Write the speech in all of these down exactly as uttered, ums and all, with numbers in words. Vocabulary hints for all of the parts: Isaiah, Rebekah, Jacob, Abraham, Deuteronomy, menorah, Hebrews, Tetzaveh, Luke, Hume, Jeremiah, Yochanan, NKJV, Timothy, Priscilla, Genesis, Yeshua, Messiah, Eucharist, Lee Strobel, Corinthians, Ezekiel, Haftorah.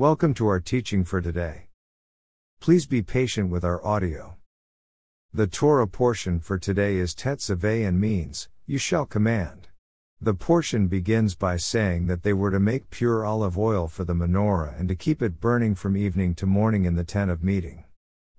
Welcome to our teaching for today. Please be patient with our audio. The Torah portion for today is Tetzaveh and means, "You shall command." The portion begins by saying that they were to make pure olive oil for the menorah and to keep it burning from evening to morning in the tent of meeting.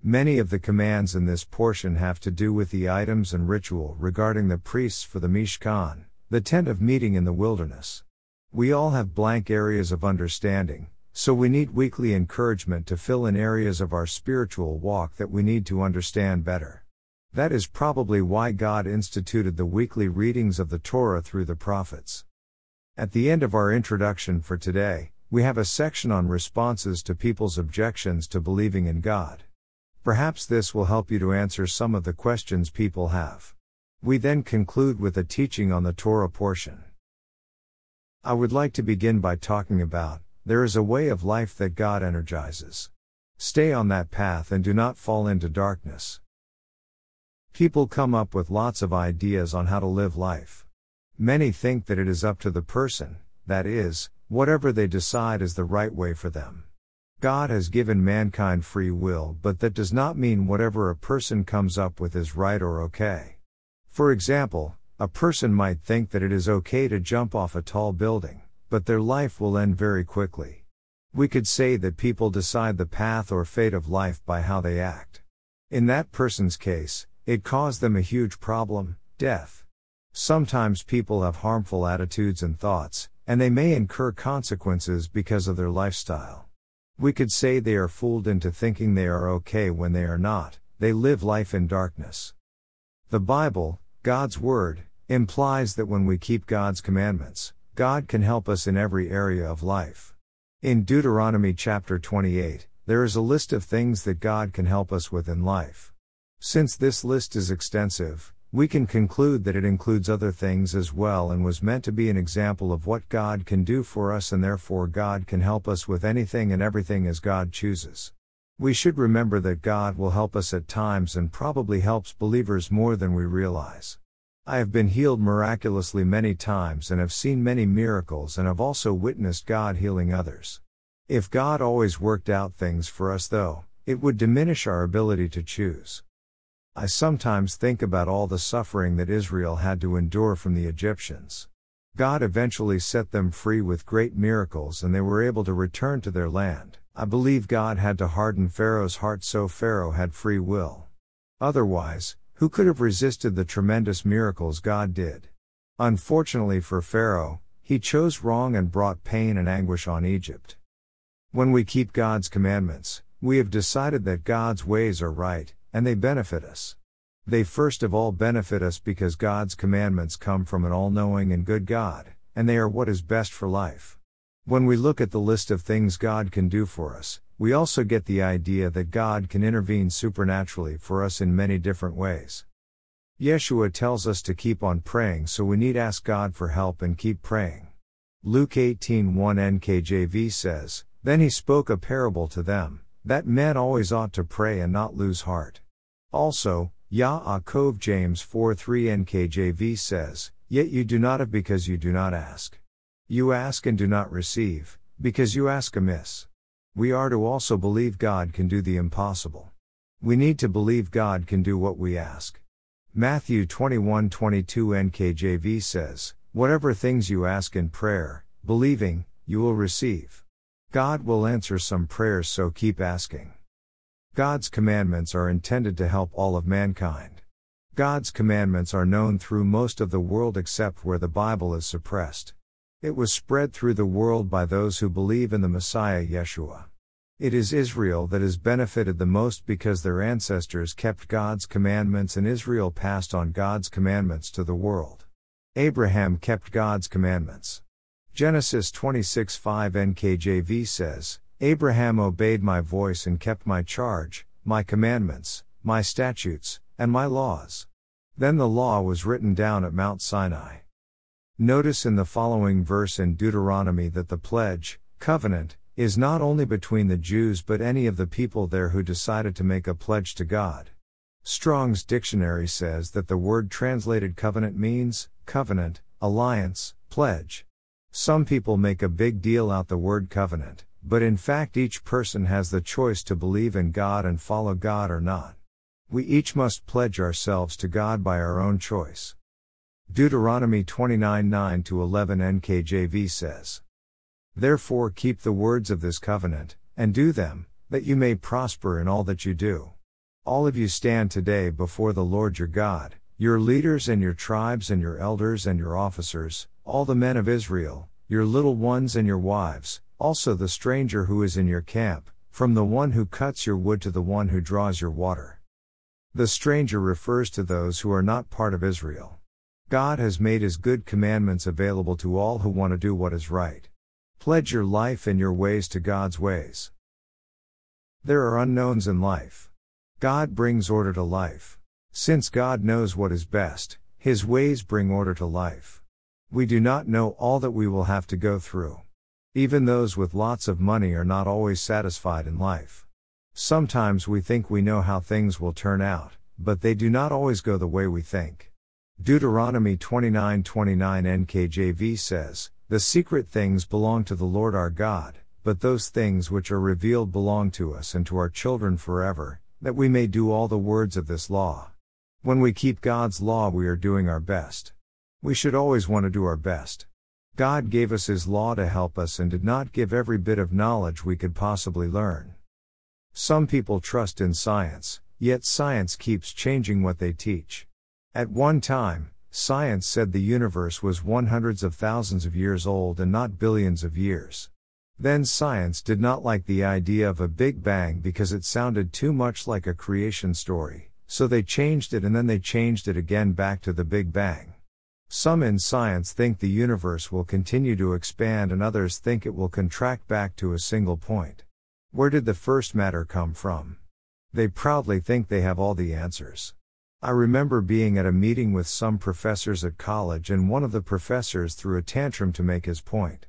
Many of the commands in this portion have to do with the items and ritual regarding the priests for the Mishkan, the tent of meeting in the wilderness. We all have blank areas of understanding, so we need weekly encouragement to fill in areas of our spiritual walk that we need to understand better. That is probably why God instituted the weekly readings of the Torah through the prophets. At the end of our introduction for today, we have a section on responses to people's objections to believing in God. Perhaps this will help you to answer some of the questions people have. We then conclude with a teaching on the Torah portion. I would like to begin by talking about, there is a way of life that God energizes. Stay on that path and do not fall into darkness. People come up with lots of ideas on how to live life. Many think that it is up to the person, that is, whatever they decide is the right way for them. God has given mankind free will, but that does not mean whatever a person comes up with is right or okay. For example, a person might think that it is okay to jump off a tall building, but their life will end very quickly. We could say that people decide the path or fate of life by how they act. In that person's case, it caused them a huge problem, death. Sometimes people have harmful attitudes and thoughts, and they may incur consequences because of their lifestyle. We could say they are fooled into thinking they are okay when they are not. They live life in darkness. The Bible, God's Word, implies that when we keep God's commandments, God can help us in every area of life. In Deuteronomy chapter twenty-eight, there is a list of things that God can help us with in life. Since this list is extensive, we can conclude that it includes other things as well and was meant to be an example of what God can do for us, and therefore God can help us with anything and everything as God chooses. We should remember that God will help us at times and probably helps believers more than we realize. I have been healed miraculously many times and have seen many miracles and have also witnessed God healing others. If God always worked out things for us though, it would diminish our ability to choose. I sometimes think about all the suffering that Israel had to endure from the Egyptians. God eventually set them free with great miracles and they were able to return to their land. I believe God had to harden Pharaoh's heart so Pharaoh had free will. Otherwise, who could have resisted the tremendous miracles God did? Unfortunately for Pharaoh, he chose wrong and brought pain and anguish on Egypt. When we keep God's commandments, we have decided that God's ways are right, and they benefit us. They first of all benefit us because God's commandments come from an all-knowing and good God, and they are what is best for life. When we look at the list of things God can do for us, we also get the idea that God can intervene supernaturally for us in many different ways. Yeshua tells us to keep on praying, so we need ask God for help and keep praying. Luke eighteen one N K J V says, "Then he spoke a parable to them, that men always ought to pray and not lose heart." Also, Yaakov James four three N K J V says, "Yet you do not have because you do not ask. You ask and do not receive, because you ask amiss." We are to also believe God can do the impossible. We need to believe God can do what we ask. Matthew twenty-one twenty-two N K J V says, "Whatever things you ask in prayer, believing, you will receive." God will answer some prayers, so keep asking. God's commandments are intended to help all of mankind. God's commandments are known through most of the world except where the Bible is suppressed. It was spread through the world by those who believe in the Messiah Yeshua. It is Israel that has benefited the most because their ancestors kept God's commandments and Israel passed on God's commandments to the world. Abraham kept God's commandments. Genesis twenty-six five N K J V says, "Abraham obeyed my voice and kept my charge, my commandments, my statutes, and my laws. Then the law was written down at Mount Sinai." Notice in the following verse in Deuteronomy that the pledge, covenant, is not only between the Jews but any of the people there who decided to make a pledge to God. Strong's Dictionary says that the word translated covenant means, covenant, alliance, pledge. Some people make a big deal out the word covenant, But in fact each person has the choice to believe in God and follow God or not. We each must pledge ourselves to God by our own choice. Deuteronomy twenty-nine nine to eleven N K J V says, "Therefore keep the words of this covenant, and do them, that you may prosper in all that you do. All of you stand today before the Lord your God, your leaders and your tribes and your elders and your officers, all the men of Israel, your little ones and your wives, also the stranger who is in your camp, from the one who cuts your wood to the one who draws your water." The stranger refers to those who are not part of Israel. God has made His good commandments available to all who want to do what is right. Pledge your life and your ways to God's ways. There are unknowns in life. God brings order to life. Since God knows what is best, His ways bring order to life. We do not know all that we will have to go through. Even those with lots of money are not always satisfied in life. Sometimes we think we know how things will turn out, but they do not always go the way we think. Deuteronomy twenty-nine twenty-nine N K J V says, "The secret things belong to the Lord our God, but those things which are revealed belong to us and to our children forever, that we may do all the words of this law." When we keep God's law, we are doing our best. We should always want to do our best. God gave us His law to help us and did not give every bit of knowledge we could possibly learn. Some people trust in science, yet science keeps changing what they teach. At one time, science said the universe was one hundreds of thousands of years old and not billions of years. Then science did not like the idea of a Big Bang because it sounded too much like a creation story, so they changed it and then they changed it again back to the Big Bang. Some in science think the universe will continue to expand and others think it will contract back to a single point. Where did the first matter come from? They proudly think they have all the answers. I remember being at a meeting with some professors at college and one of the professors threw a tantrum to make his point.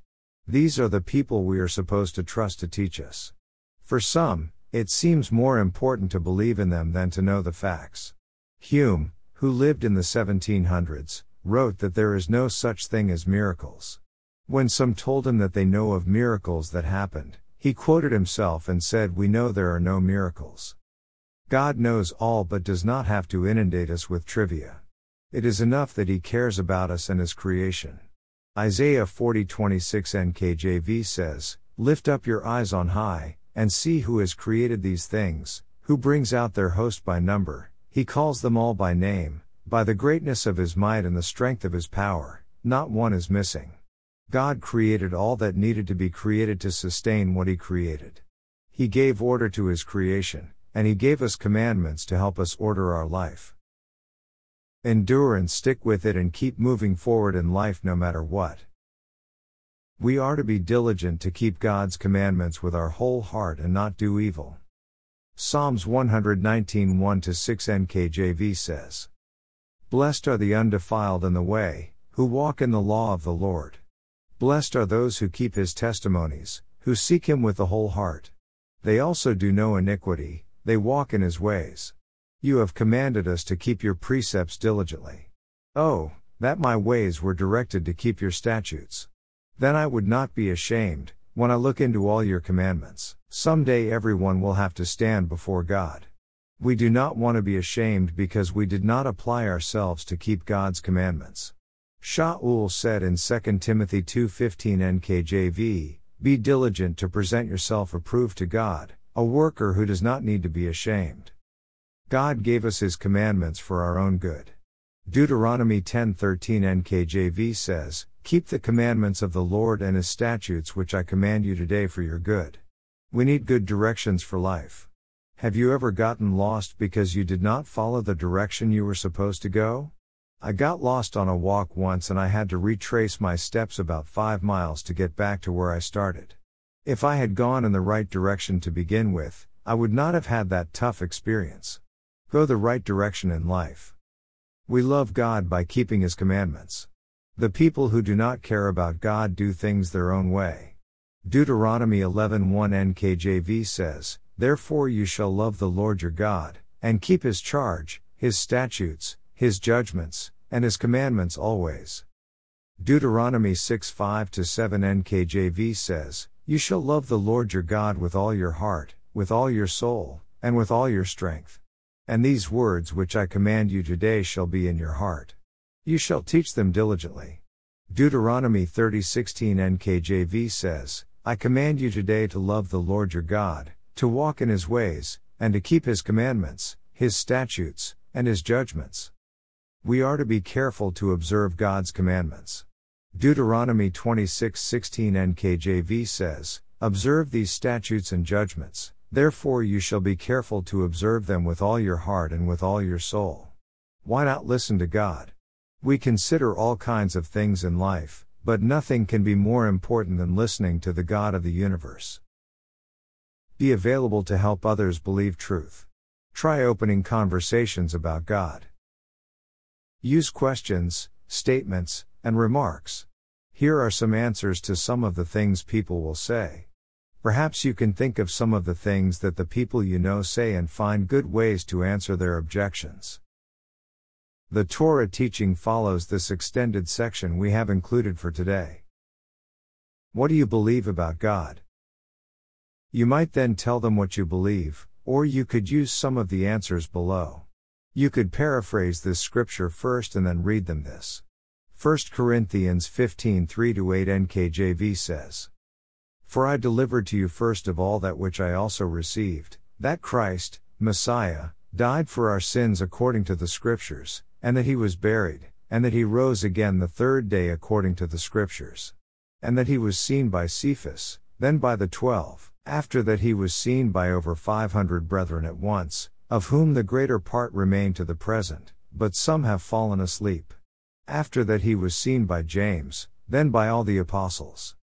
These are the people we are supposed to trust to teach us. For some, it seems more important to believe in them than to know the facts. Hume, who lived in the seventeen hundreds, wrote that there is no such thing as miracles. When some told him that they know of miracles that happened, he quoted himself and said, "We know there are no miracles." God knows all but does not have to inundate us with trivia. It is enough that He cares about us and His creation. Isaiah forty twenty-six N K J V says, "Lift up your eyes on high, and see who has created these things, who brings out their host by number, He calls them all by name, by the greatness of His might and the strength of His power, not one is missing." God created all that needed to be created to sustain what He created. He gave order to His creation, and He gave us commandments to help us order our life. Endure and stick with it and keep moving forward in life no matter what. We are to be diligent to keep God's commandments with our whole heart and not do evil. Psalms one nineteen one to six N K J V says, "Blessed are the undefiled in the way, who walk in the law of the Lord. Blessed are those who keep His testimonies, who seek Him with the whole heart. They also do no iniquity, they walk in His ways. You have commanded us to keep your precepts diligently. Oh, that my ways were directed to keep your statutes. Then I would not be ashamed, when I look into all your commandments." Someday everyone will have to stand before God. We do not want to be ashamed because we did not apply ourselves to keep God's commandments. Shaul said in Second Timothy two fifteen N K J V, "Be diligent to present yourself approved to God, a worker who does not need to be ashamed." God gave us His commandments for our own good. Deuteronomy ten thirteen N K J V says, "Keep the commandments of the Lord and His statutes which I command you today for your good." We need good directions for life. Have you ever gotten lost because you did not follow the direction you were supposed to go? I got lost on a walk once and I had to retrace my steps about five miles to get back to where I started. If I had gone in the right direction to begin with, I would not have had that tough experience. Go the right direction in life. We love God by keeping His commandments. The people who do not care about God do things their own way. Deuteronomy eleven one N K J V says, "Therefore you shall love the Lord your God, and keep His charge, His statutes, His judgments, and His commandments always." Deuteronomy six five to seven N K J V says, You shall love the Lord your God with all your heart, with all your soul, and with all your strength. And these words which I command you today shall be in your heart. You shall teach them diligently. Deuteronomy thirty sixteen N K J V says, I command you today to love the Lord your God, to walk in his ways, and to keep his commandments, his statutes, and his judgments. We are to be careful to observe God's commandments. Deuteronomy twenty-six sixteen N K J V says, Observe these statutes and judgments, therefore you shall be careful to observe them with all your heart and with all your soul. Why not listen to God? We consider all kinds of things in life, but nothing can be more important than listening to the God of the universe. Be available to help others believe truth. Try opening conversations about God. Use questions, statements, and remarks. Here are some answers to some of the things people will say. Perhaps you can think of some of the things that the people you know say and find good ways to answer their objections. The Torah teaching follows this extended section we have included for today. What do you believe about God? You might then tell them what you believe, or you could use some of the answers below. You could paraphrase this scripture first and then read them this. First Corinthians fifteen three to eight N K J V says, For I delivered to you first of all that which I also received, that Christ, Messiah, died for our sins according to the Scriptures, and that he was buried, and that he rose again the third day according to the Scriptures. And that he was seen by Cephas, then by the twelve, after that he was seen by over five hundred brethren at once, of whom the greater part remain to the present, but some have fallen asleep. After that he was seen by James, then by all the apostles.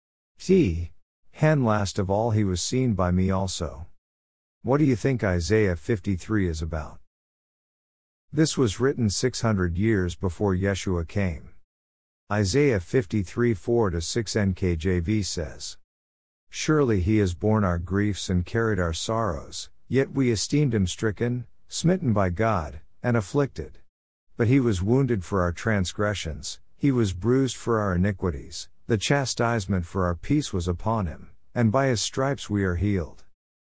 T. Hen last of all he was seen by me also. What do you think Isaiah fifty-three is about? This was written six hundred years before Yeshua came. Isaiah fifty-three four to six N K J V says, Surely he has borne our griefs and carried our sorrows, yet we esteemed him stricken, smitten by God, and afflicted. But he was wounded for our transgressions, he was bruised for our iniquities, the chastisement for our peace was upon him, and by his stripes we are healed.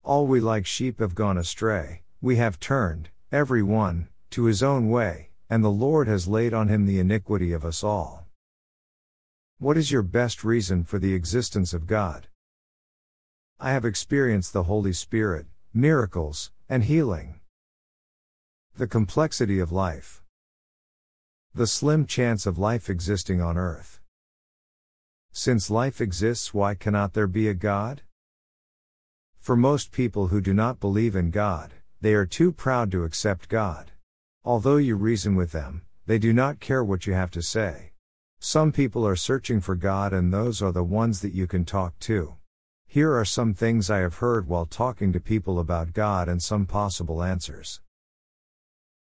All we like sheep have gone astray, we have turned, every one, to his own way, and the Lord has laid on him the iniquity of us all. What is your best reason for the existence of God? I have experienced the Holy Spirit, miracles, and healing. The complexity of life. The slim chance of life existing on earth. Since life exists, why cannot there be a God? For most people who do not believe in God, they are too proud to accept God. Although you reason with them, they do not care what you have to say. Some people are searching for God, and those are the ones that you can talk to. Here are some things I have heard while talking to people about God and some possible answers.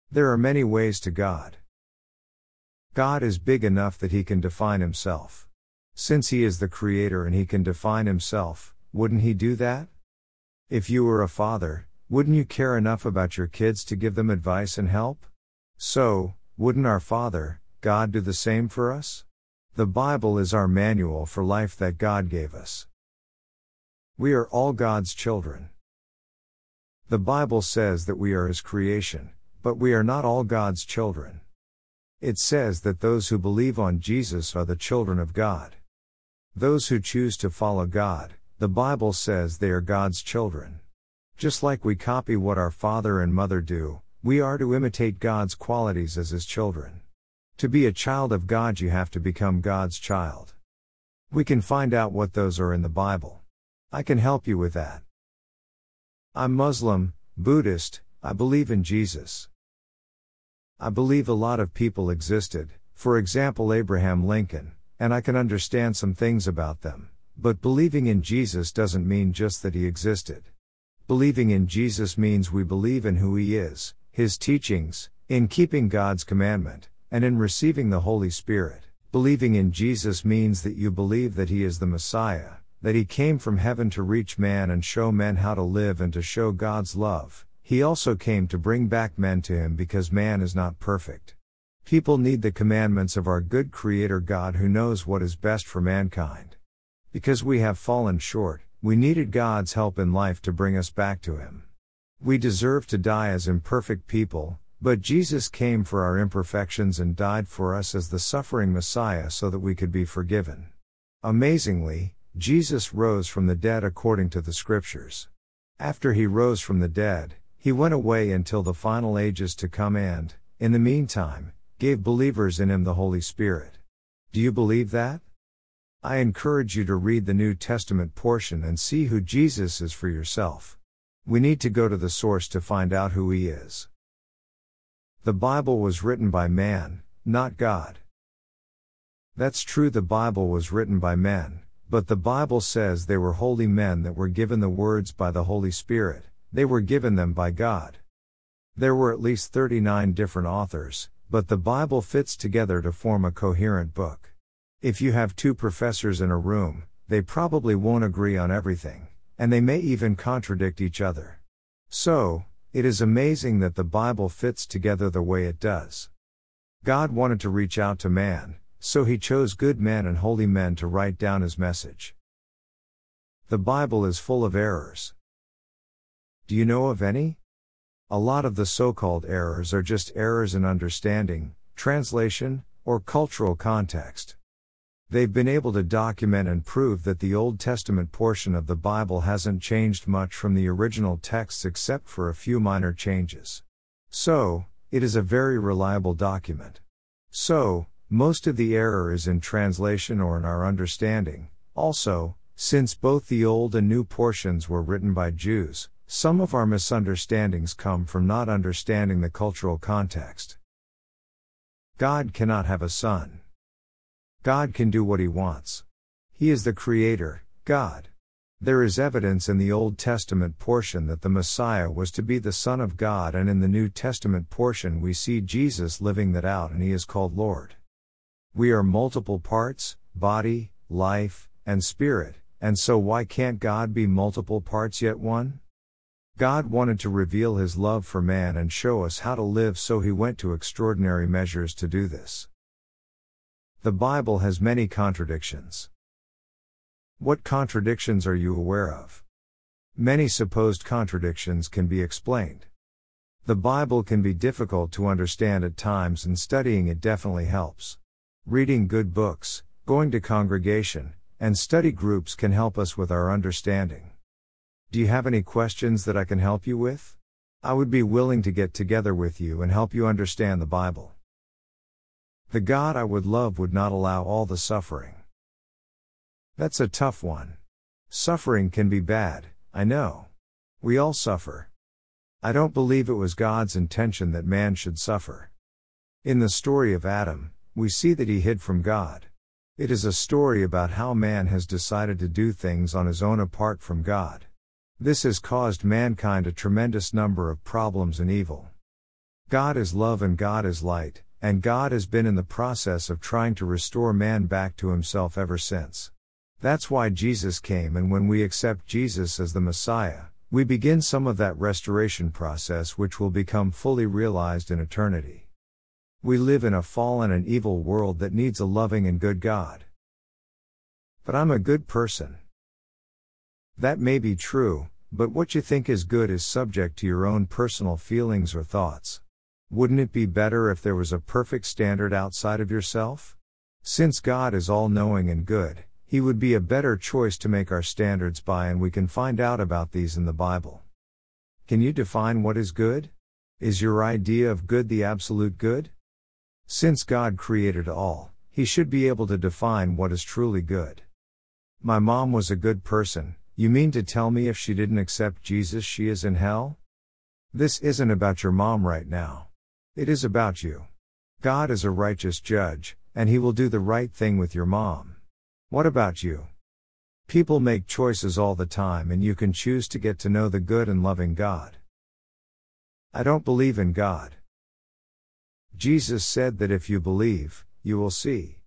There are many ways to God. God is big enough that he can define himself. Since he is the creator and he can define himself, wouldn't he do that? If you were a father, wouldn't you care enough about your kids to give them advice and help? So, wouldn't our Father, God, do the same for us? The Bible is our manual for life that God gave us. We are all God's children. The Bible says that we are his creation, but we are not all God's children. It says that those who believe on Jesus are the children of God. Those who choose to follow God, the Bible says they are God's children. Just like we copy what our father and mother do, we are to imitate God's qualities as his children. To be a child of God, you have to become God's child. We can find out what those are in the Bible. I can help you with that. I'm Muslim, Buddhist, I believe in Jesus. I believe a lot of people existed, for example Abraham Lincoln, and I can understand some things about them, but believing in Jesus doesn't mean just that he existed. Believing in Jesus means we believe in who he is, his teachings, in keeping God's commandment, and in receiving the Holy Spirit. Believing in Jesus means that you believe that he is the Messiah, that he came from heaven to reach man and show men how to live and to show God's love. He also came to bring back men to him because man is not perfect. People need the commandments of our good Creator God who knows what is best for mankind. Because we have fallen short, We needed God's help in life to bring us back to Him. We deserved to die as imperfect people, but Jesus came for our imperfections and died for us as the suffering Messiah so that we could be forgiven. Amazingly, Jesus rose from the dead according to the Scriptures. After He rose from the dead, He went away until the final ages to come and, in the meantime, gave believers in Him the Holy Spirit. Do you believe that? I encourage you to read the New Testament portion and see who Jesus is for yourself. We need to go to the source to find out who He is. The Bible was written by man, not God. That's true, the Bible was written by men, but the Bible says they were holy men that were given the words by the Holy Spirit. They were given them by God. There were at least thirty-nine different authors, but the Bible fits together to form a coherent book. If you have two professors in a room, they probably won't agree on everything, and they may even contradict each other. So, it is amazing that the Bible fits together the way it does. God wanted to reach out to man, so He chose good men and holy men to write down His message. The Bible is full of errors. Do you know of any? A lot of the so-called errors are just errors in understanding, translation, or cultural context. They've been able to document and prove that the Old Testament portion of the Bible hasn't changed much from the original texts except for a few minor changes. So, it is a very reliable document. So, most of the error is in translation or in our understanding. Also, since both the Old and New portions were written by Jews, some of our misunderstandings come from not understanding the cultural context. God cannot have a son. God can do what He wants. He is the Creator, God. There is evidence in the Old Testament portion that the Messiah was to be the Son of God, and in the New Testament portion we see Jesus living that out, and He is called Lord. We are multiple parts, body, life, and spirit, and so why can't God be multiple parts yet one? God wanted to reveal His love for man and show us how to live, so He went to extraordinary measures to do this. The Bible has many contradictions. What contradictions are you aware of? Many supposed contradictions can be explained. The Bible can be difficult to understand at times, and studying it definitely helps. Reading good books, going to congregation, and study groups can help us with our understanding. Do you have any questions that I can help you with? I would be willing to get together with you and help you understand the Bible. The God I would love would not allow all the suffering. That's a tough one. Suffering can be bad, I know. We all suffer. I don't believe it was God's intention that man should suffer. In the story of Adam, we see that he hid from God. It is a story about how man has decided to do things on his own apart from God. This has caused mankind a tremendous number of problems and evil. God is love and God is light. And God has been in the process of trying to restore man back to Himself ever since. That's why Jesus came, and when we accept Jesus as the Messiah, we begin some of that restoration process which will become fully realized in eternity. We live in a fallen and evil world that needs a loving and good God. But I'm a good person. That may be true, but what you think is good is subject to your own personal feelings or thoughts. Wouldn't it be better if there was a perfect standard outside of yourself? Since God is all-knowing and good, He would be a better choice to make our standards by, and we can find out about these in the Bible. Can you define what is good? Is your idea of good the absolute good? Since God created all, He should be able to define what is truly good. My mom was a good person. You mean to tell me if she didn't accept Jesus, she is in hell? This isn't about your mom right now. It is about you. God is a righteous judge, and He will do the right thing with your mom. What about you? People make choices all the time, and you can choose to get to know the good and loving God. I don't believe in God. Jesus said that if you believe, you will see.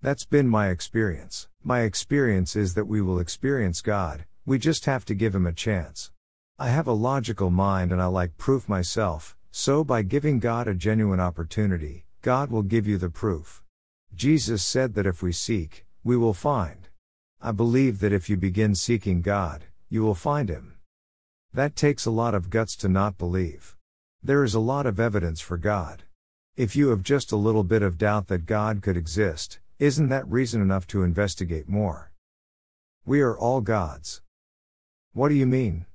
That's been my experience. My experience is that we will experience God, we just have to give Him a chance. I have a logical mind and I like proof myself. So by giving God a genuine opportunity, God will give you the proof. Jesus said that if we seek, we will find. I believe that if you begin seeking God, you will find him. That takes a lot of guts to not believe. There is a lot of evidence for God. If you have just a little bit of doubt that God could exist, isn't that reason enough to investigate more? We are all gods. What do you mean?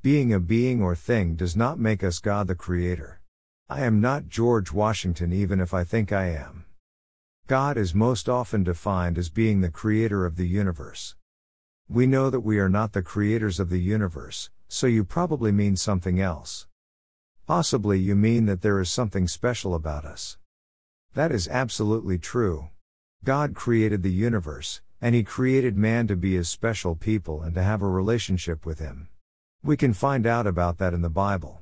Being a being or thing does not make us God the Creator. I am not George Washington, even if I think I am. God is most often defined as being the creator of the universe. We know that we are not the creators of the universe, so you probably mean something else. Possibly you mean that there is something special about us. That is absolutely true. God created the universe, and He created man to be His special people and to have a relationship with Him. We can find out about that in the Bible.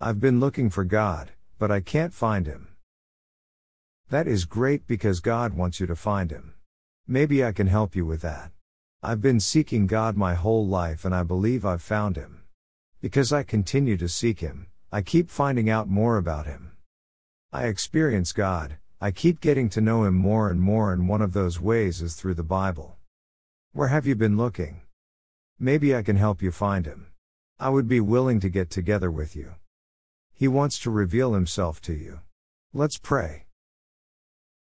I've been looking for God, but I can't find Him. That is great because God wants you to find Him. Maybe I can help you with that. I've been seeking God my whole life and I believe I've found Him. Because I continue to seek Him, I keep finding out more about Him. I experience God, I keep getting to know Him more and more, and one of those ways is through the Bible. Where have you been looking? Maybe I can help you find Him. I would be willing to get together with you. He wants to reveal Himself to you. Let's pray.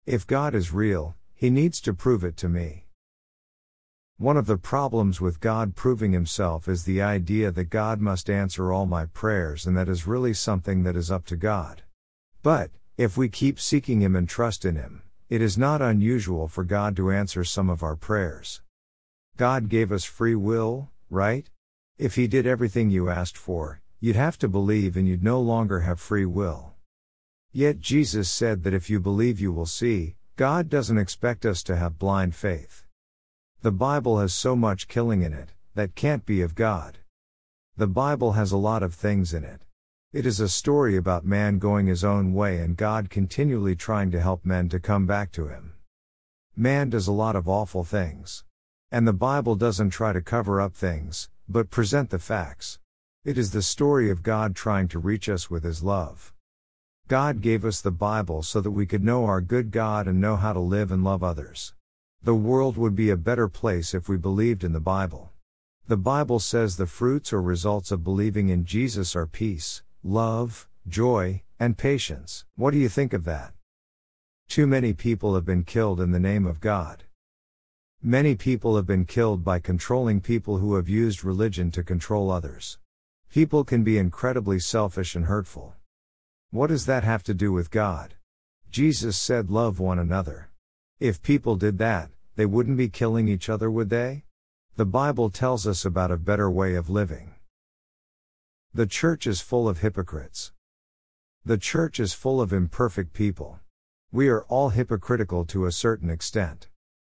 If God is real, He needs to prove it to me. One of the problems with God proving Himself is the idea that God must answer all my prayers, and that is really something that is up to God. But, if we keep seeking Him and trust in Him, it is not unusual for God to answer some of our prayers. God gave us free will, right? If He did everything you asked for, you'd have to believe and you'd no longer have free will. Yet Jesus said that if you believe you will see. God doesn't expect us to have blind faith. The Bible has so much killing in it, that can't be of God. The Bible has a lot of things in it. It is a story about man going his own way and God continually trying to help men to come back to Him. Man does a lot of awful things. And the Bible doesn't try to cover up things, but present the facts. It is the story of God trying to reach us with His love. God gave us the Bible so that we could know our good God and know how to live and love others. The world would be a better place if we believed in the Bible. The Bible says the fruits or results of believing in Jesus are peace, love, joy, and patience. What do you think of that? Too many people have been killed in the name of God. Many people have been killed by controlling people who have used religion to control others. People can be incredibly selfish and hurtful. What does that have to do with God? Jesus said love one another. If people did that, they wouldn't be killing each other, would they? The Bible tells us about a better way of living. The church is full of hypocrites. The church is full of imperfect people. We are all hypocritical to a certain extent.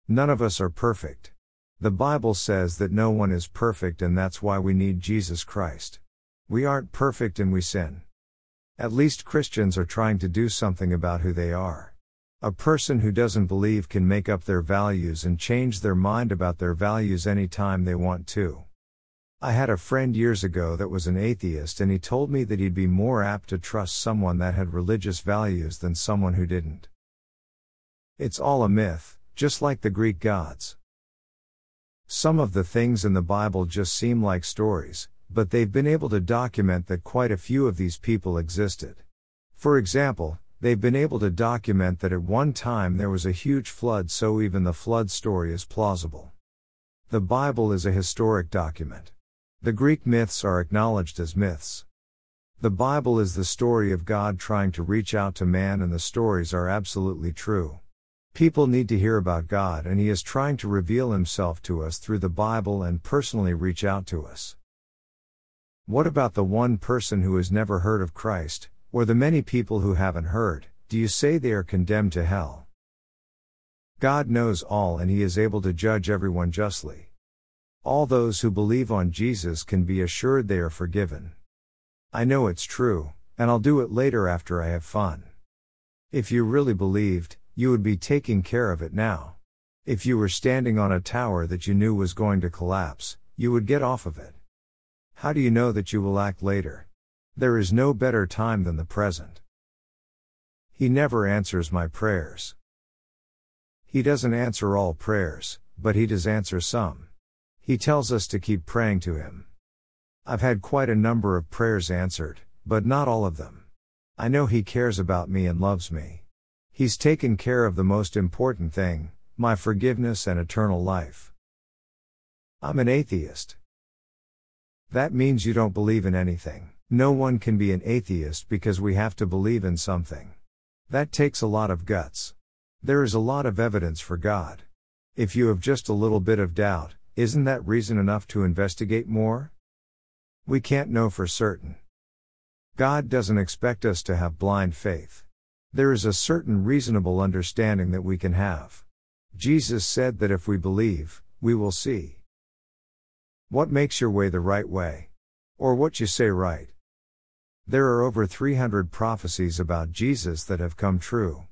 None of us are perfect. The Bible says that no one is perfect, and that's why we need Jesus Christ. We aren't perfect and we sin. At least Christians are trying to do something about who they are. A person who doesn't believe can make up their values and change their mind about their values any time they want to. I had a friend years ago that was an atheist, and he told me that he'd be more apt to trust someone that had religious values than someone who didn't. It's all a myth, just like the Greek gods. Some of the things in the Bible just seem like stories, but they've been able to document that quite a few of these people existed. For example, they've been able to document that at one time there was a huge flood, so even the flood story is plausible. The Bible is a historic document. The Greek myths are acknowledged as myths. The Bible is the story of God trying to reach out to man, and the stories are absolutely true. People need to hear about God, and He is trying to reveal Himself to us through the Bible and personally reach out to us. What about the one person who has never heard of Christ? Or the many people who haven't heard? Do you say they are condemned to hell? God knows all, and He is able to judge everyone justly. All those who believe on Jesus can be assured they are forgiven. I know it's true, and I'll do it later after I have fun. If you really believed, you would be taking care of it now. If you were standing on a tower that you knew was going to collapse, you would get off of it. How do you know that you will act later? There is no better time than the present. He never answers my prayers. He doesn't answer all prayers, but He does answer some. He tells us to keep praying to Him. I've had quite a number of prayers answered, but not all of them. I know He cares about me and loves me. He's taken care of the most important thing, my forgiveness and eternal life. I'm an atheist. That means you don't believe in anything. No one can be an atheist because we have to believe in something. That takes a lot of guts. There is a lot of evidence for God. If you have just a little bit of doubt, isn't that reason enough to investigate more? We can't know for certain. God doesn't expect us to have blind faith. There is a certain reasonable understanding that we can have. Jesus said that if we believe, we will see. What makes your way the right way? Or what you say right? There are over three hundred prophecies about Jesus that have come true.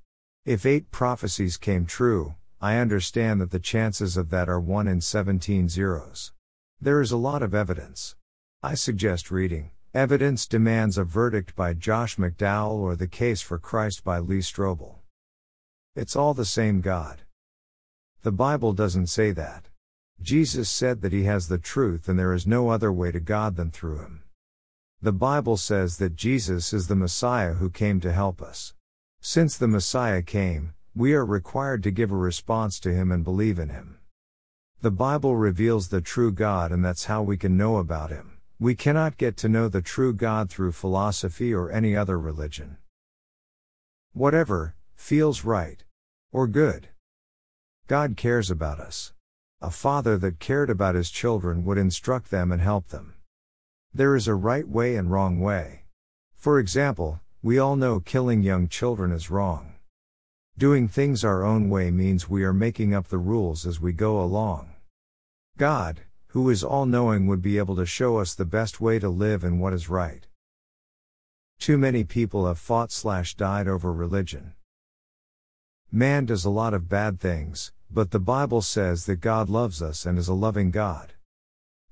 If eight prophecies came true, I understand that the chances of that are one in seventeen zeros. There is a lot of evidence. I suggest reading Evidence Demands a Verdict by Josh McDowell or The Case for Christ by Lee Strobel. It's all the same God. The Bible doesn't say that. Jesus said that He has the truth and there is no other way to God than through Him. The Bible says that Jesus is the Messiah who came to help us. Since the Messiah came, we are required to give a response to Him and believe in Him. The Bible reveals the true God, and that's how we can know about Him. We cannot get to know the true God through philosophy or any other religion. Whatever feels right or good. God cares about us. A father that cared about his children would instruct them and help them. There is a right way and wrong way. For example, we all know killing young children is wrong. Doing things our own way means we are making up the rules as we go along. God, who is all-knowing, would be able to show us the best way to live and what is right. Too many people have fought slash died over religion. Man does a lot of bad things, but the Bible says that God loves us and is a loving God.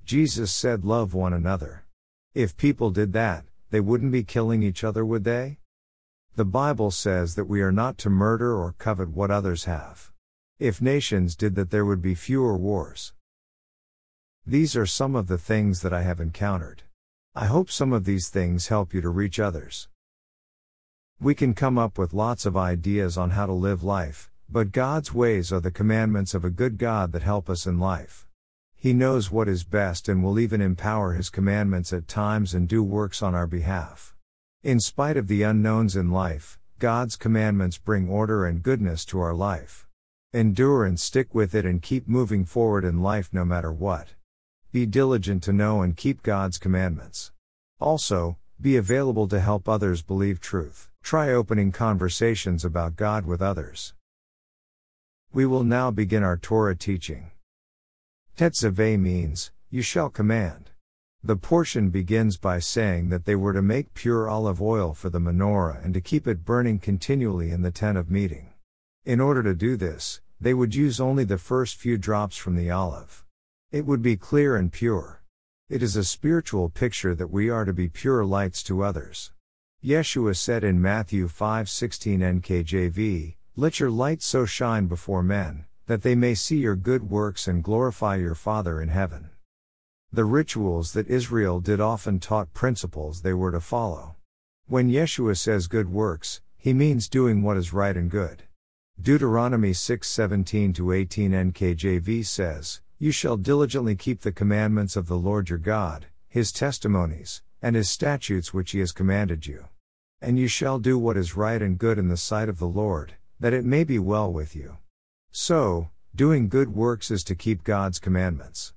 Jesus said love one another. If people did that, they wouldn't be killing each other, would they? The Bible says that we are not to murder or covet what others have. If nations did that, there would be fewer wars. These are some of the things that I have encountered. I hope some of these things help you to reach others. We can come up with lots of ideas on how to live life, but God's ways are the commandments of a good God that help us in life. He knows what is best and will even empower His commandments at times and do works on our behalf. In spite of the unknowns in life, God's commandments bring order and goodness to our life. Endure and stick with it and keep moving forward in life no matter what. Be diligent to know and keep God's commandments. Also, be available to help others believe truth. Try opening conversations about God with others. We will now begin our Torah teaching. Tetzaveh means, you shall command. The portion begins by saying that they were to make pure olive oil for the menorah and to keep it burning continually in the tent of meeting. In order to do this, they would use only the first few drops from the olive. It would be clear and pure. It is a spiritual picture that we are to be pure lights to others. Yeshua said in Matthew five sixteen N K J V, "Let your light so shine before men, that they may see your good works and glorify your Father in heaven." The rituals that Israel did often taught principles they were to follow. When Yeshua says good works, he means doing what is right and good. Deuteronomy six seventeen to eighteen N K J V says, "You shall diligently keep the commandments of the Lord your God, His testimonies, and His statutes which He has commanded you. And you shall do what is right and good in the sight of the Lord, that it may be well with you." So, doing good works is to keep God's commandments.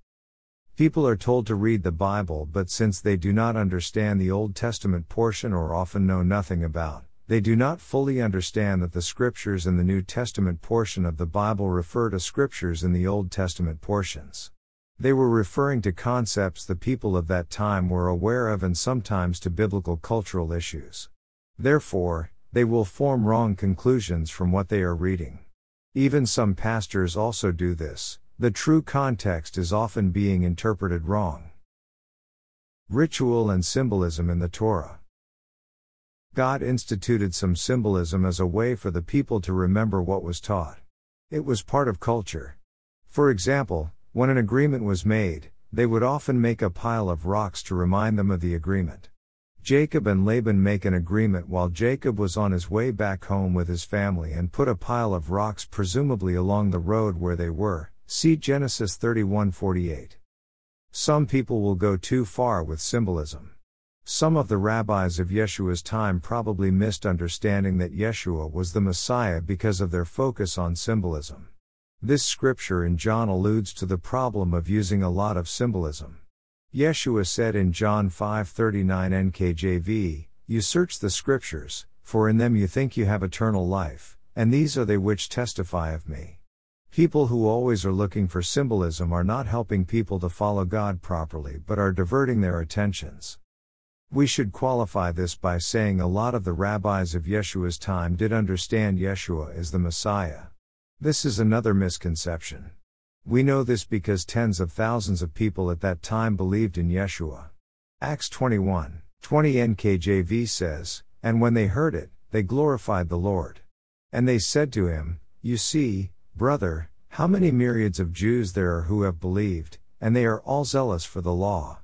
People are told to read the Bible, but since they do not understand the Old Testament portion or often know nothing about, they do not fully understand that the scriptures in the New Testament portion of the Bible refer to scriptures in the Old Testament portions. They were referring to concepts the people of that time were aware of and sometimes to biblical cultural issues. Therefore, they will form wrong conclusions from what they are reading. Even some pastors also do this. The true context is often being interpreted wrong. Ritual and symbolism in the Torah. God instituted some symbolism as a way for the people to remember what was taught. It was part of culture. For example, When an agreement was made, they would often make a pile of rocks to remind them of the agreement. Jacob and Laban make an agreement while Jacob was on his way back home with his family and put a pile of rocks presumably along the road where they were, see Genesis thirty-one forty-eight. Some people will go too far with symbolism. Some of the rabbis of Yeshua's time probably missed understanding that Yeshua was the Messiah because of their focus on symbolism. This scripture in John alludes to the problem of using a lot of symbolism. Yeshua said in John five thirty-nine N K J V, "You search the scriptures, for in them you think you have eternal life, and these are they which testify of me." People who always are looking for symbolism are not helping people to follow God properly but are diverting their attentions. We should qualify this by saying a lot of the rabbis of Yeshua's time did understand Yeshua as the Messiah. This is another misconception. We know this because tens of thousands of people at that time believed in Yeshua. Acts twenty-one twenty N K J V says, "And when they heard it, they glorified the Lord. And they said to him, You see, brother, how many myriads of Jews there are who have believed, and they are all zealous for the law."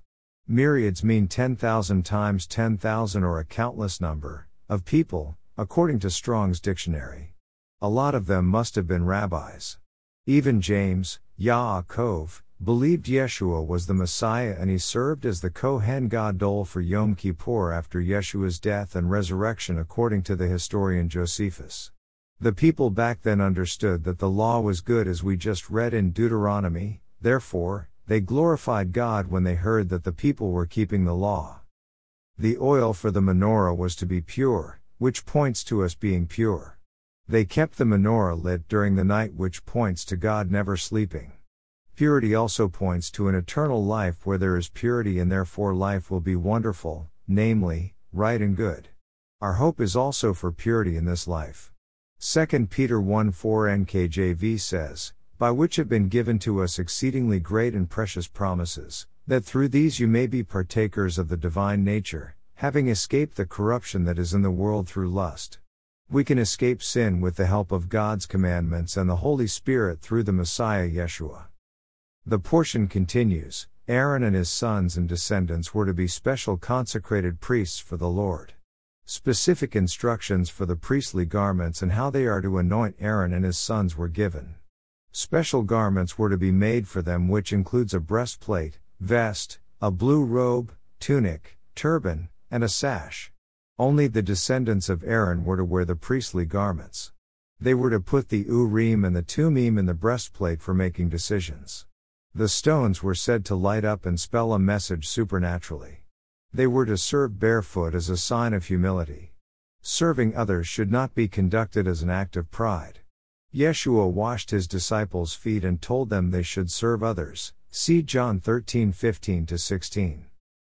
Myriads mean ten thousand times ten thousand or a countless number of people, according to Strong's dictionary. A lot of them must have been rabbis. Even James, Yaakov, believed Yeshua was the Messiah and he served as the Kohen Gadol for Yom Kippur after Yeshua's death and resurrection according to the historian Josephus. The people back then understood that the law was good as we just read in Deuteronomy, therefore, they glorified God when they heard that the people were keeping the law. The oil for the menorah was to be pure, which points to us being pure. They kept the menorah lit during the night, which points to God never sleeping. Purity also points to an eternal life where there is purity and therefore life will be wonderful, namely, right and good. Our hope is also for purity in this life. Second Peter one four N K J V says, "By which have been given to us exceedingly great and precious promises, that through these you may be partakers of the divine nature, having escaped the corruption that is in the world through lust." We can escape sin with the help of God's commandments and the Holy Spirit through the Messiah Yeshua. The portion continues, "Aaron and his sons and descendants were to be special consecrated priests for the Lord." Specific instructions for the priestly garments and how they are to anoint Aaron and his sons were given. Special garments were to be made for them, which includes a breastplate, vest, a blue robe, tunic, turban, and a sash. Only the descendants of Aaron were to wear the priestly garments. They were to put the Urim and the Thummim in the breastplate for making decisions. The stones were said to light up and spell a message supernaturally. They were to serve barefoot as a sign of humility. Serving others should not be conducted as an act of pride. Yeshua washed his disciples' feet and told them they should serve others, see John thirteen fifteen to sixteen.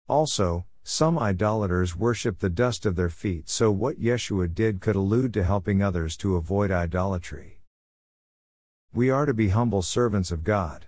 Also, some idolaters worship the dust of their feet, so what Yeshua did could allude to helping others to avoid idolatry. We are to be humble servants of God.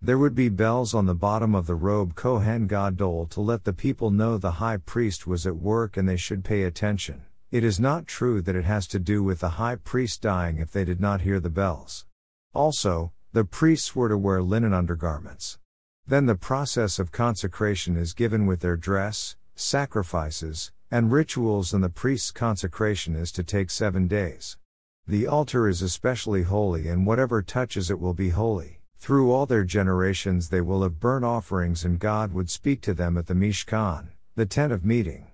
There would be bells on the bottom of the robe Kohen Gadol to let the people know the high priest was at work and they should pay attention. It is not true that it has to do with the high priest dying if they did not hear the bells. Also, the priests were to wear linen undergarments. Then the process of consecration is given with their dress, sacrifices, and rituals, and the priest's consecration is to take seven days. The altar is especially holy, and whatever touches it will be holy. Through all their generations they will have burnt offerings, and God would speak to them at the Mishkan, the tent of meeting.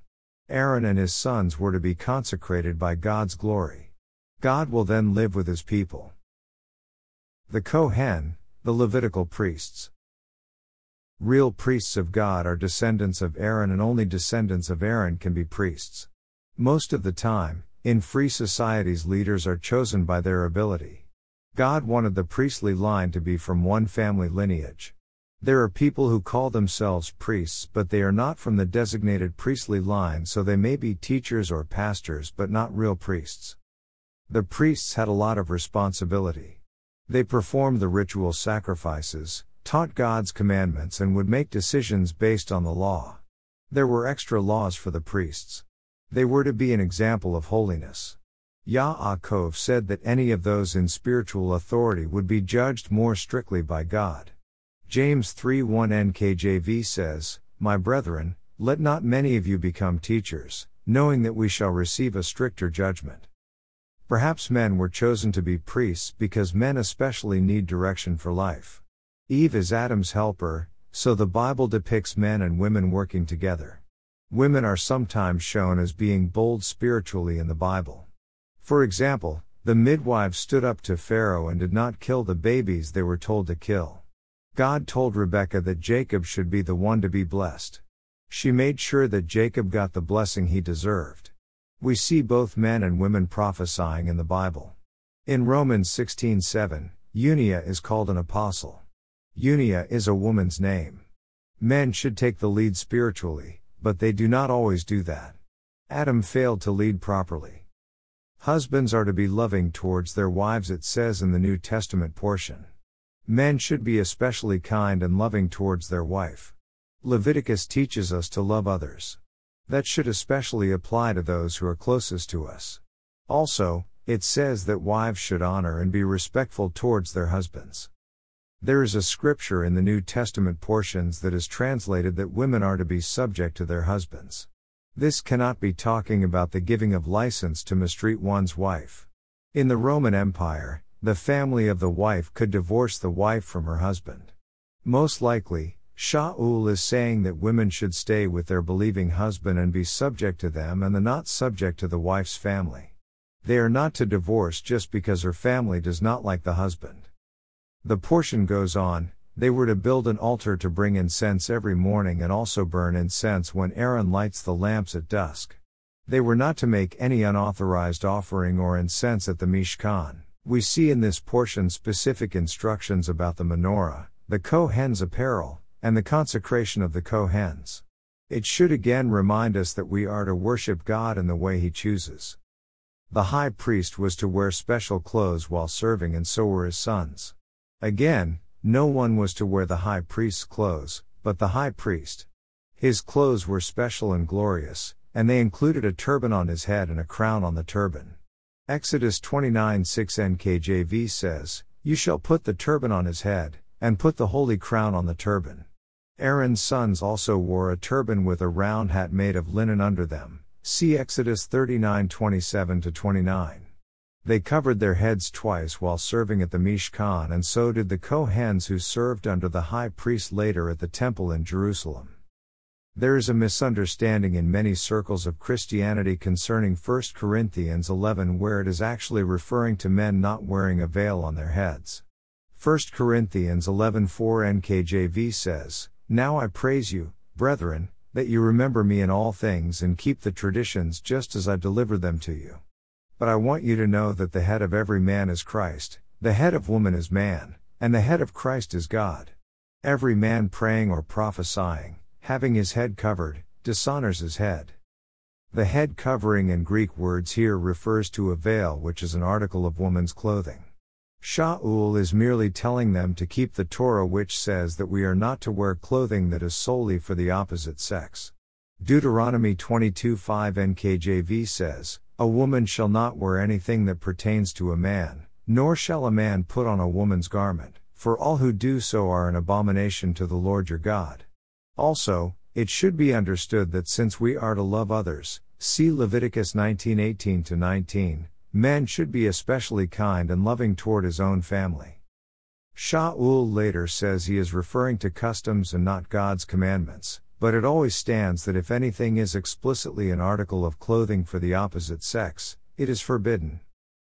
Aaron and his sons were to be consecrated by God's glory. God will then live with his people. The Kohen, the Levitical priests. Real priests of God are descendants of Aaron, and only descendants of Aaron can be priests. Most of the time, in free societies, leaders are chosen by their ability. God wanted the priestly line to be from one family lineage. There are people who call themselves priests but they are not from the designated priestly line, so they may be teachers or pastors but not real priests. The priests had a lot of responsibility. They performed the ritual sacrifices, taught God's commandments, and would make decisions based on the law. There were extra laws for the priests. They were to be an example of holiness. Yaakov said that any of those in spiritual authority would be judged more strictly by God. James three one N K J V says, "My brethren, let not many of you become teachers, knowing that we shall receive a stricter judgment." Perhaps men were chosen to be priests because men especially need direction for life. Eve is Adam's helper, so the Bible depicts men and women working together. Women are sometimes shown as being bold spiritually in the Bible. For example, the midwives stood up to Pharaoh and did not kill the babies they were told to kill. God told Rebekah that Jacob should be the one to be blessed. She made sure that Jacob got the blessing he deserved. We see both men and women prophesying in the Bible. In Romans sixteen seven, Junia is called an apostle. Junia is a woman's name. Men should take the lead spiritually, but they do not always do that. Adam failed to lead properly. Husbands are to be loving towards their wives, it says in the New Testament portion. Men should be especially kind and loving towards their wife. Leviticus teaches us to love others. That should especially apply to those who are closest to us. Also, it says that wives should honor and be respectful towards their husbands. There is a scripture in the New Testament portions that is translated that women are to be subject to their husbands. This cannot be talking about the giving of license to mistreat one's wife. In the Roman Empire, the family of the wife could divorce the wife from her husband. Most likely, Shaul is saying that women should stay with their believing husband and be subject to them and the not subject to the wife's family. They are not to divorce just because her family does not like the husband. The portion goes on, they were to build an altar to bring incense every morning and also burn incense when Aaron lights the lamps at dusk. They were not to make any unauthorized offering or incense at the Mishkan. We see in this portion specific instructions about the menorah, the Kohen's apparel, and the consecration of the Kohens. It should again remind us that we are to worship God in the way He chooses. The high priest was to wear special clothes while serving, and so were his sons. Again, no one was to wear the high priest's clothes, but the high priest. His clothes were special and glorious, and they included a turban on his head and a crown on the turban. Exodus twenty-nine six N K J V says, "You shall put the turban on his head, and put the holy crown on the turban." Aaron's sons also wore a turban with a round hat made of linen under them. See Exodus thirty-nine twenty-seven to twenty-nine. They covered their heads twice while serving at the Mishkan, and so did the Kohens who served under the high priest later at the temple in Jerusalem. There is a misunderstanding in many circles of Christianity concerning First Corinthians eleven, where it is actually referring to men not wearing a veil on their heads. First Corinthians eleven four N K J V says, "Now I praise you, brethren, that you remember me in all things and keep the traditions just as I delivered them to you. But I want you to know that the head of every man is Christ, the head of woman is man, and the head of Christ is God. Every man praying or prophesying, having his head covered, dishonors his head." The head covering in Greek words here refers to a veil, which is an article of woman's clothing. Shaul is merely telling them to keep the Torah, which says that we are not to wear clothing that is solely for the opposite sex. Deuteronomy twenty-two five N K J V says, "A woman shall not wear anything that pertains to a man, nor shall a man put on a woman's garment, for all who do so are an abomination to the Lord your God." Also, it should be understood that since we are to love others, see Leviticus nineteen eighteen to nineteen, men should be especially kind and loving toward his own family. Shaul later says he is referring to customs and not God's commandments, but it always stands that if anything is explicitly an article of clothing for the opposite sex, it is forbidden.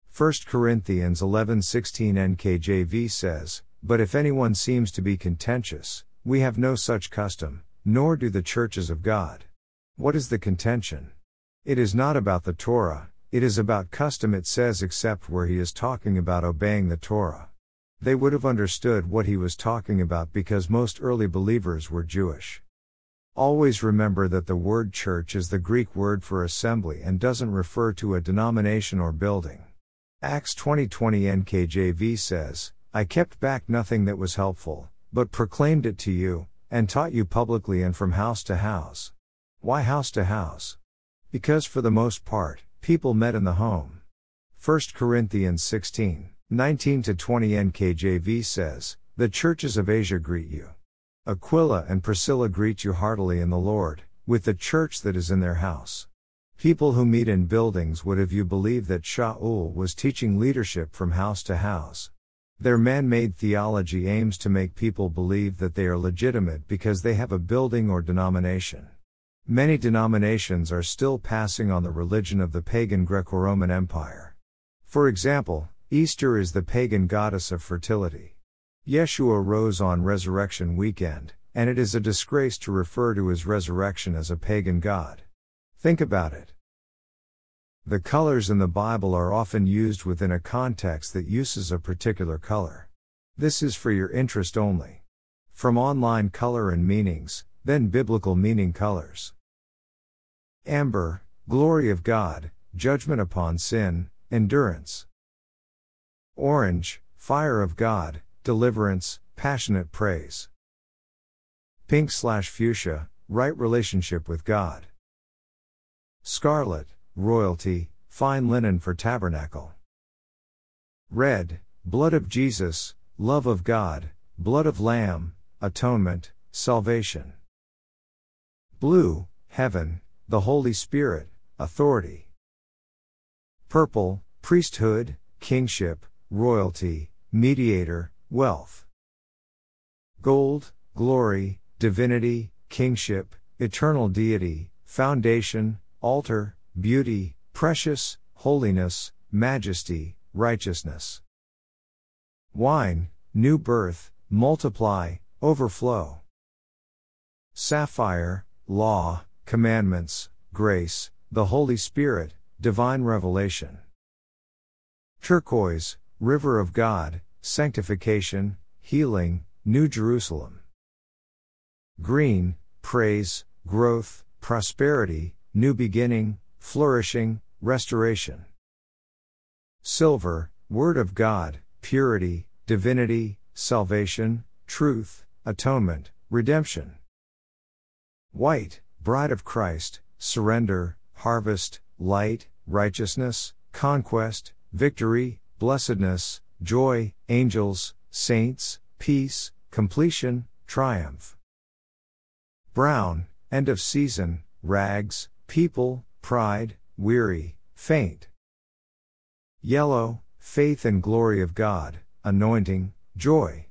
First Corinthians eleven sixteen N K J V says, "But if anyone seems to be contentious, we have no such custom, nor do the churches of God." What is the contention? It is not about the Torah, it is about custom, it says, except where he is talking about obeying the Torah. They would have understood what he was talking about because most early believers were Jewish. Always remember that the word church is the Greek word for assembly and doesn't refer to a denomination or building. Acts twenty twenty N K J V says, "I kept back nothing that was helpful, but proclaimed it to you, and taught you publicly and from house to house." Why house to house? Because for the most part, people met in the home. First Corinthians sixteen, nineteen to twenty N K J V says, "The churches of Asia greet you. Aquila and Priscilla greet you heartily in the Lord, with the church that is in their house." People who meet in buildings would have you believe that Shaul was teaching leadership from house to house. Their man-made theology aims to make people believe that they are legitimate because they have a building or denomination. Many denominations are still passing on the religion of the pagan Greco-Roman Empire. For example, Easter is the pagan goddess of fertility. Yeshua rose on Resurrection Weekend, and it is a disgrace to refer to his resurrection as a pagan god. Think about it. The colors in the Bible are often used within a context that uses a particular color. This is for your interest only. From online color and meanings, then biblical meaning colors. Amber, glory of God, judgment upon sin, endurance. Orange, fire of God, deliverance, passionate praise. Pink slash fuchsia, right relationship with God. Scarlet, royalty, fine linen for tabernacle. Red, blood of Jesus, love of God, blood of Lamb, atonement, salvation. Blue, heaven, the Holy Spirit, authority. Purple, priesthood, kingship, royalty, mediator, wealth. Gold, glory, divinity, kingship, eternal deity, foundation, altar, beauty, precious, holiness, majesty, righteousness. Wine, new birth, multiply, overflow. Sapphire, law, commandments, grace, the Holy Spirit, divine revelation. Turquoise, river of God, sanctification, healing, New Jerusalem. Green, praise, growth, prosperity, new beginning, flourishing, restoration. Silver, Word of God, purity, divinity, salvation, truth, atonement, redemption. White, Bride of Christ, surrender, harvest, light, righteousness, conquest, victory, blessedness, joy, angels, saints, peace, completion, triumph. Brown, end of season, rags, people, pride, weary, faint. Yellow, faith and glory of God, anointing, joy.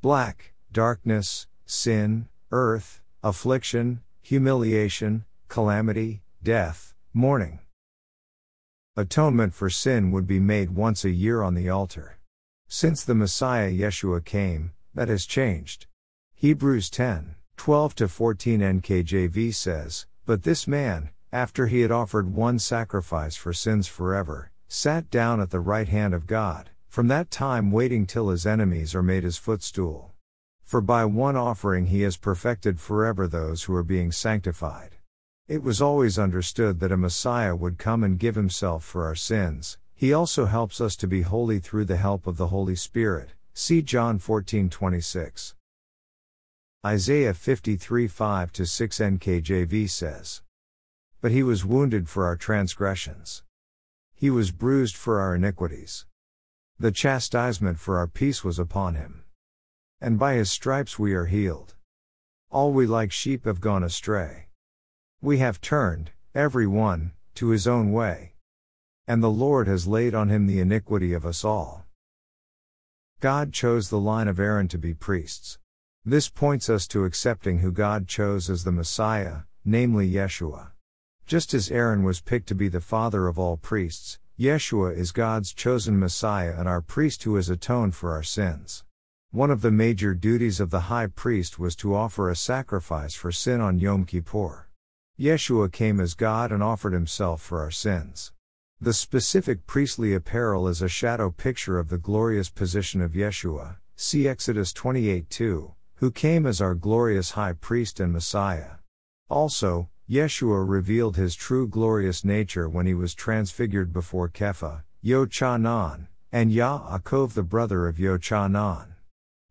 Black, darkness, sin, earth, affliction, humiliation, calamity, death, mourning. Atonement for sin would be made once a year on the altar. Since the Messiah Yeshua came, that has changed. Hebrews ten, twelve to fourteen N K J V says, "But this man, after he had offered one sacrifice for sins forever, sat down at the right hand of God, from that time waiting till his enemies are made his footstool. For by one offering he has perfected forever those who are being sanctified." It was always understood that a Messiah would come and give himself for our sins. He also helps us to be holy through the help of the Holy Spirit. See John fourteen twenty-six. Isaiah fifty-three, five to six N K J V says, "But he was wounded for our transgressions. He was bruised for our iniquities. The chastisement for our peace was upon him. And by his stripes we are healed. All we like sheep have gone astray. We have turned, every one, to his own way. And the Lord has laid on him the iniquity of us all." God chose the line of Aaron to be priests. This points us to accepting who God chose as the Messiah, namely Yeshua. Just as Aaron was picked to be the father of all priests, Yeshua is God's chosen Messiah and our priest who has atoned for our sins. One of the major duties of the high priest was to offer a sacrifice for sin on Yom Kippur. Yeshua came as God and offered himself for our sins. The specific priestly apparel is a shadow picture of the glorious position of Yeshua, see Exodus twenty-eight, two. Who came as our glorious high priest and Messiah. Also, Yeshua revealed his true glorious nature when he was transfigured before Kepha, Yochanan, and Yaakov the brother of Yochanan.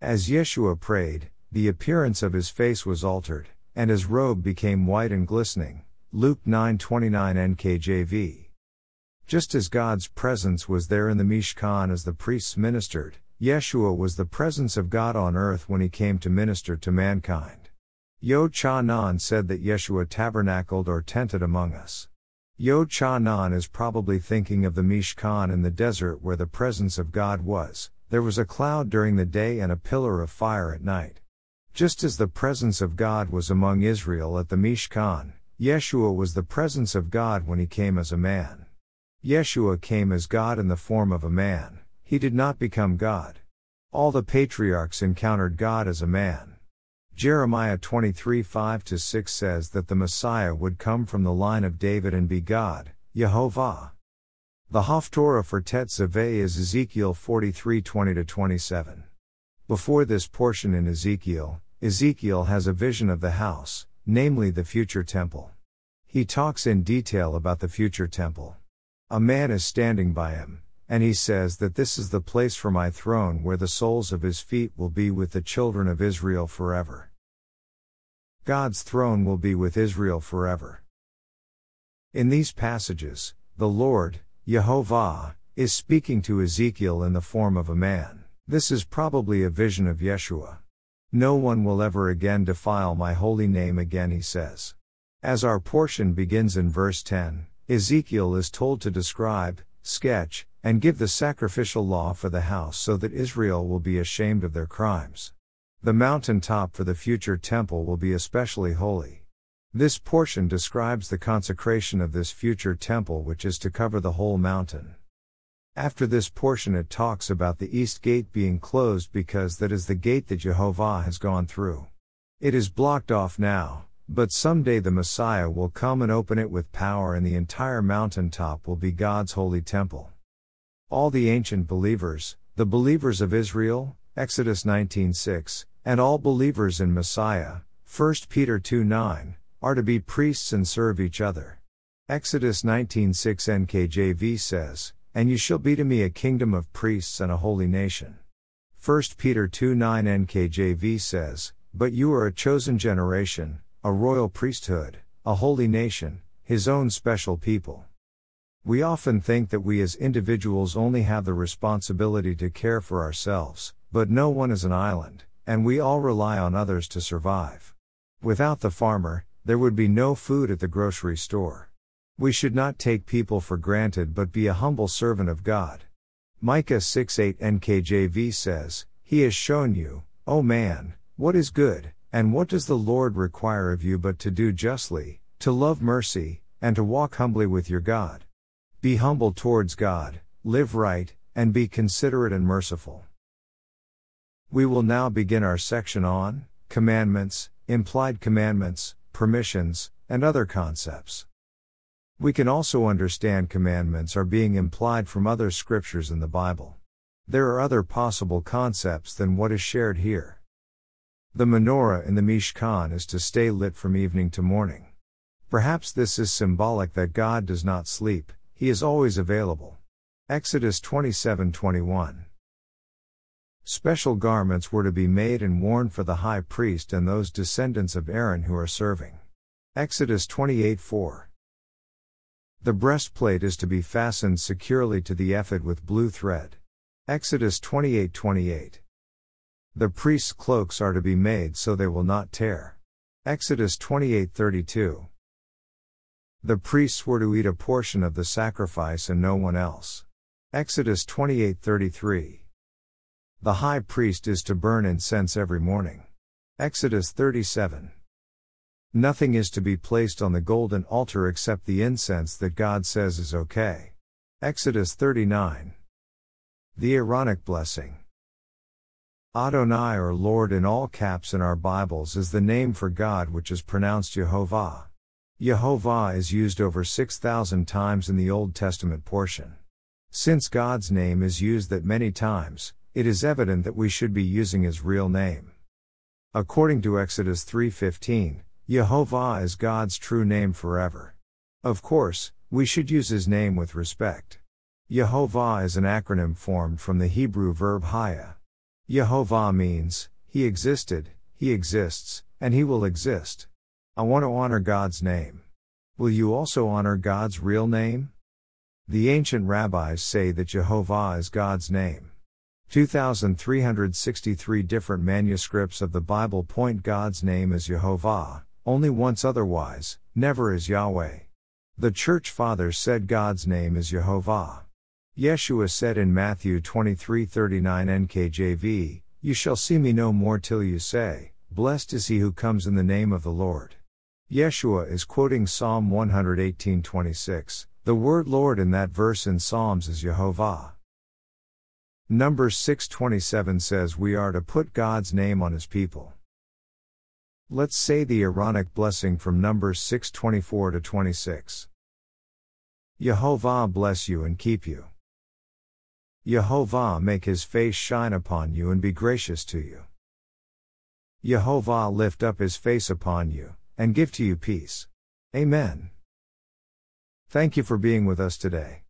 As Yeshua prayed, the appearance of his face was altered, and his robe became white and glistening, Luke nine twenty-nine N K J V. Just as God's presence was there in the Mishkan as the priests ministered, Yeshua was the presence of God on earth when he came to minister to mankind. Yochanan said that Yeshua tabernacled or tented among us. Yochanan is probably thinking of the Mishkan in the desert where the presence of God was. There was a cloud during the day and a pillar of fire at night. Just as the presence of God was among Israel at the Mishkan, Yeshua was the presence of God when he came as a man. Yeshua came as God in the form of a man. He did not become God. All the patriarchs encountered God as a man. Jeremiah twenty-three five to six says that the Messiah would come from the line of David and be God, Yehovah. The Haftorah for Tetzaveh is Ezekiel forty-three twenty to twenty-seven. Before this portion in Ezekiel, Ezekiel has a vision of the house, namely the future temple. He talks in detail about the future temple. A man is standing by him, and he says that this is the place for my throne where the soles of his feet will be with the children of Israel forever. God's throne will be with Israel forever. In these passages, the Lord, Yehovah, is speaking to Ezekiel in the form of a man. This is probably a vision of Yeshua. No one will ever again defile my holy name again, he says. As our portion begins in verse ten, Ezekiel is told to describe, sketch, and give the sacrificial law for the house so that Israel will be ashamed of their crimes. The mountaintop for the future temple will be especially holy. This portion describes the consecration of this future temple which is to cover the whole mountain. After this portion it talks about the east gate being closed because that is the gate that Yehovah has gone through. It is blocked off now, but someday the Messiah will come and open it with power and the entire mountaintop will be God's holy temple. All the ancient believers, the believers of Israel, Exodus nineteen six, and all believers in Messiah, First Peter two nine, are to be priests and serve each other. Exodus nineteen six N K J V says, and you shall be to me a kingdom of priests and a holy nation. First Peter two nine N K J V says, but you are a chosen generation, a royal priesthood, a holy nation, his own special people. We often think that we as individuals only have the responsibility to care for ourselves, but no one is an island, and we all rely on others to survive. Without the farmer, there would be no food at the grocery store. We should not take people for granted but be a humble servant of God. Micah six eight N K J V says, he has shown you, O man, what is good, and what does the Lord require of you but to do justly, to love mercy, and to walk humbly with your God. Be humble towards God, live right, and be considerate and merciful. We will now begin our section on commandments, implied commandments, permissions, and other concepts. We can also understand commandments are being implied from other scriptures in the Bible. There are other possible concepts than what is shared here. The menorah in the Mishkan is to stay lit from evening to morning. Perhaps this is symbolic that God does not sleep, he is always available. Exodus twenty-seven twenty-one. Special garments were to be made and worn for the high priest and those descendants of Aaron who are serving. Exodus twenty-eight four. The breastplate is to be fastened securely to the ephod with blue thread. Exodus twenty-eight twenty-eight. The priest's cloaks are to be made so they will not tear. Exodus twenty-eight thirty-two. The priests were to eat a portion of the sacrifice and no one else. Exodus twenty-eight thirty-three. The high priest is to burn incense every morning. Exodus thirty-seven. Nothing is to be placed on the golden altar except the incense that God says is okay. Exodus thirty-nine. The Aaronic blessing. Adonai or Lord in all caps in our Bibles is the name for God which is pronounced Yehovah. Yehovah is used over six thousand times in the Old Testament portion. Since God's name is used that many times, it is evident that we should be using his real name. According to Exodus three fifteen, Yehovah is God's true name forever. Of course, we should use his name with respect. Yehovah is an acronym formed from the Hebrew verb haya. Yehovah means, he existed, he exists, and he will exist. I want to honor God's name. Will you also honor God's real name? The ancient rabbis say that Yehovah is God's name. two thousand three hundred sixty-three different manuscripts of the Bible point God's name as Yehovah, only once otherwise, never as Yahweh. The Church Fathers said God's name is Yehovah. Yeshua said in Matthew twenty-three thirty-nine N K J V, "You shall see me no more till you say, Blessed is he who comes in the name of the Lord." Yeshua is quoting Psalm one eighteen twenty-six. The word Lord in that verse in Psalms is Yehovah. Numbers six twenty-seven says we are to put God's name on his people. Let's say the Aaronic blessing from Numbers six twenty-four to twenty-six. Yehovah bless you and keep you. Yehovah make his face shine upon you and be gracious to you. Yehovah lift up his face upon you, and give to you peace. Amen. Thank you for being with us today.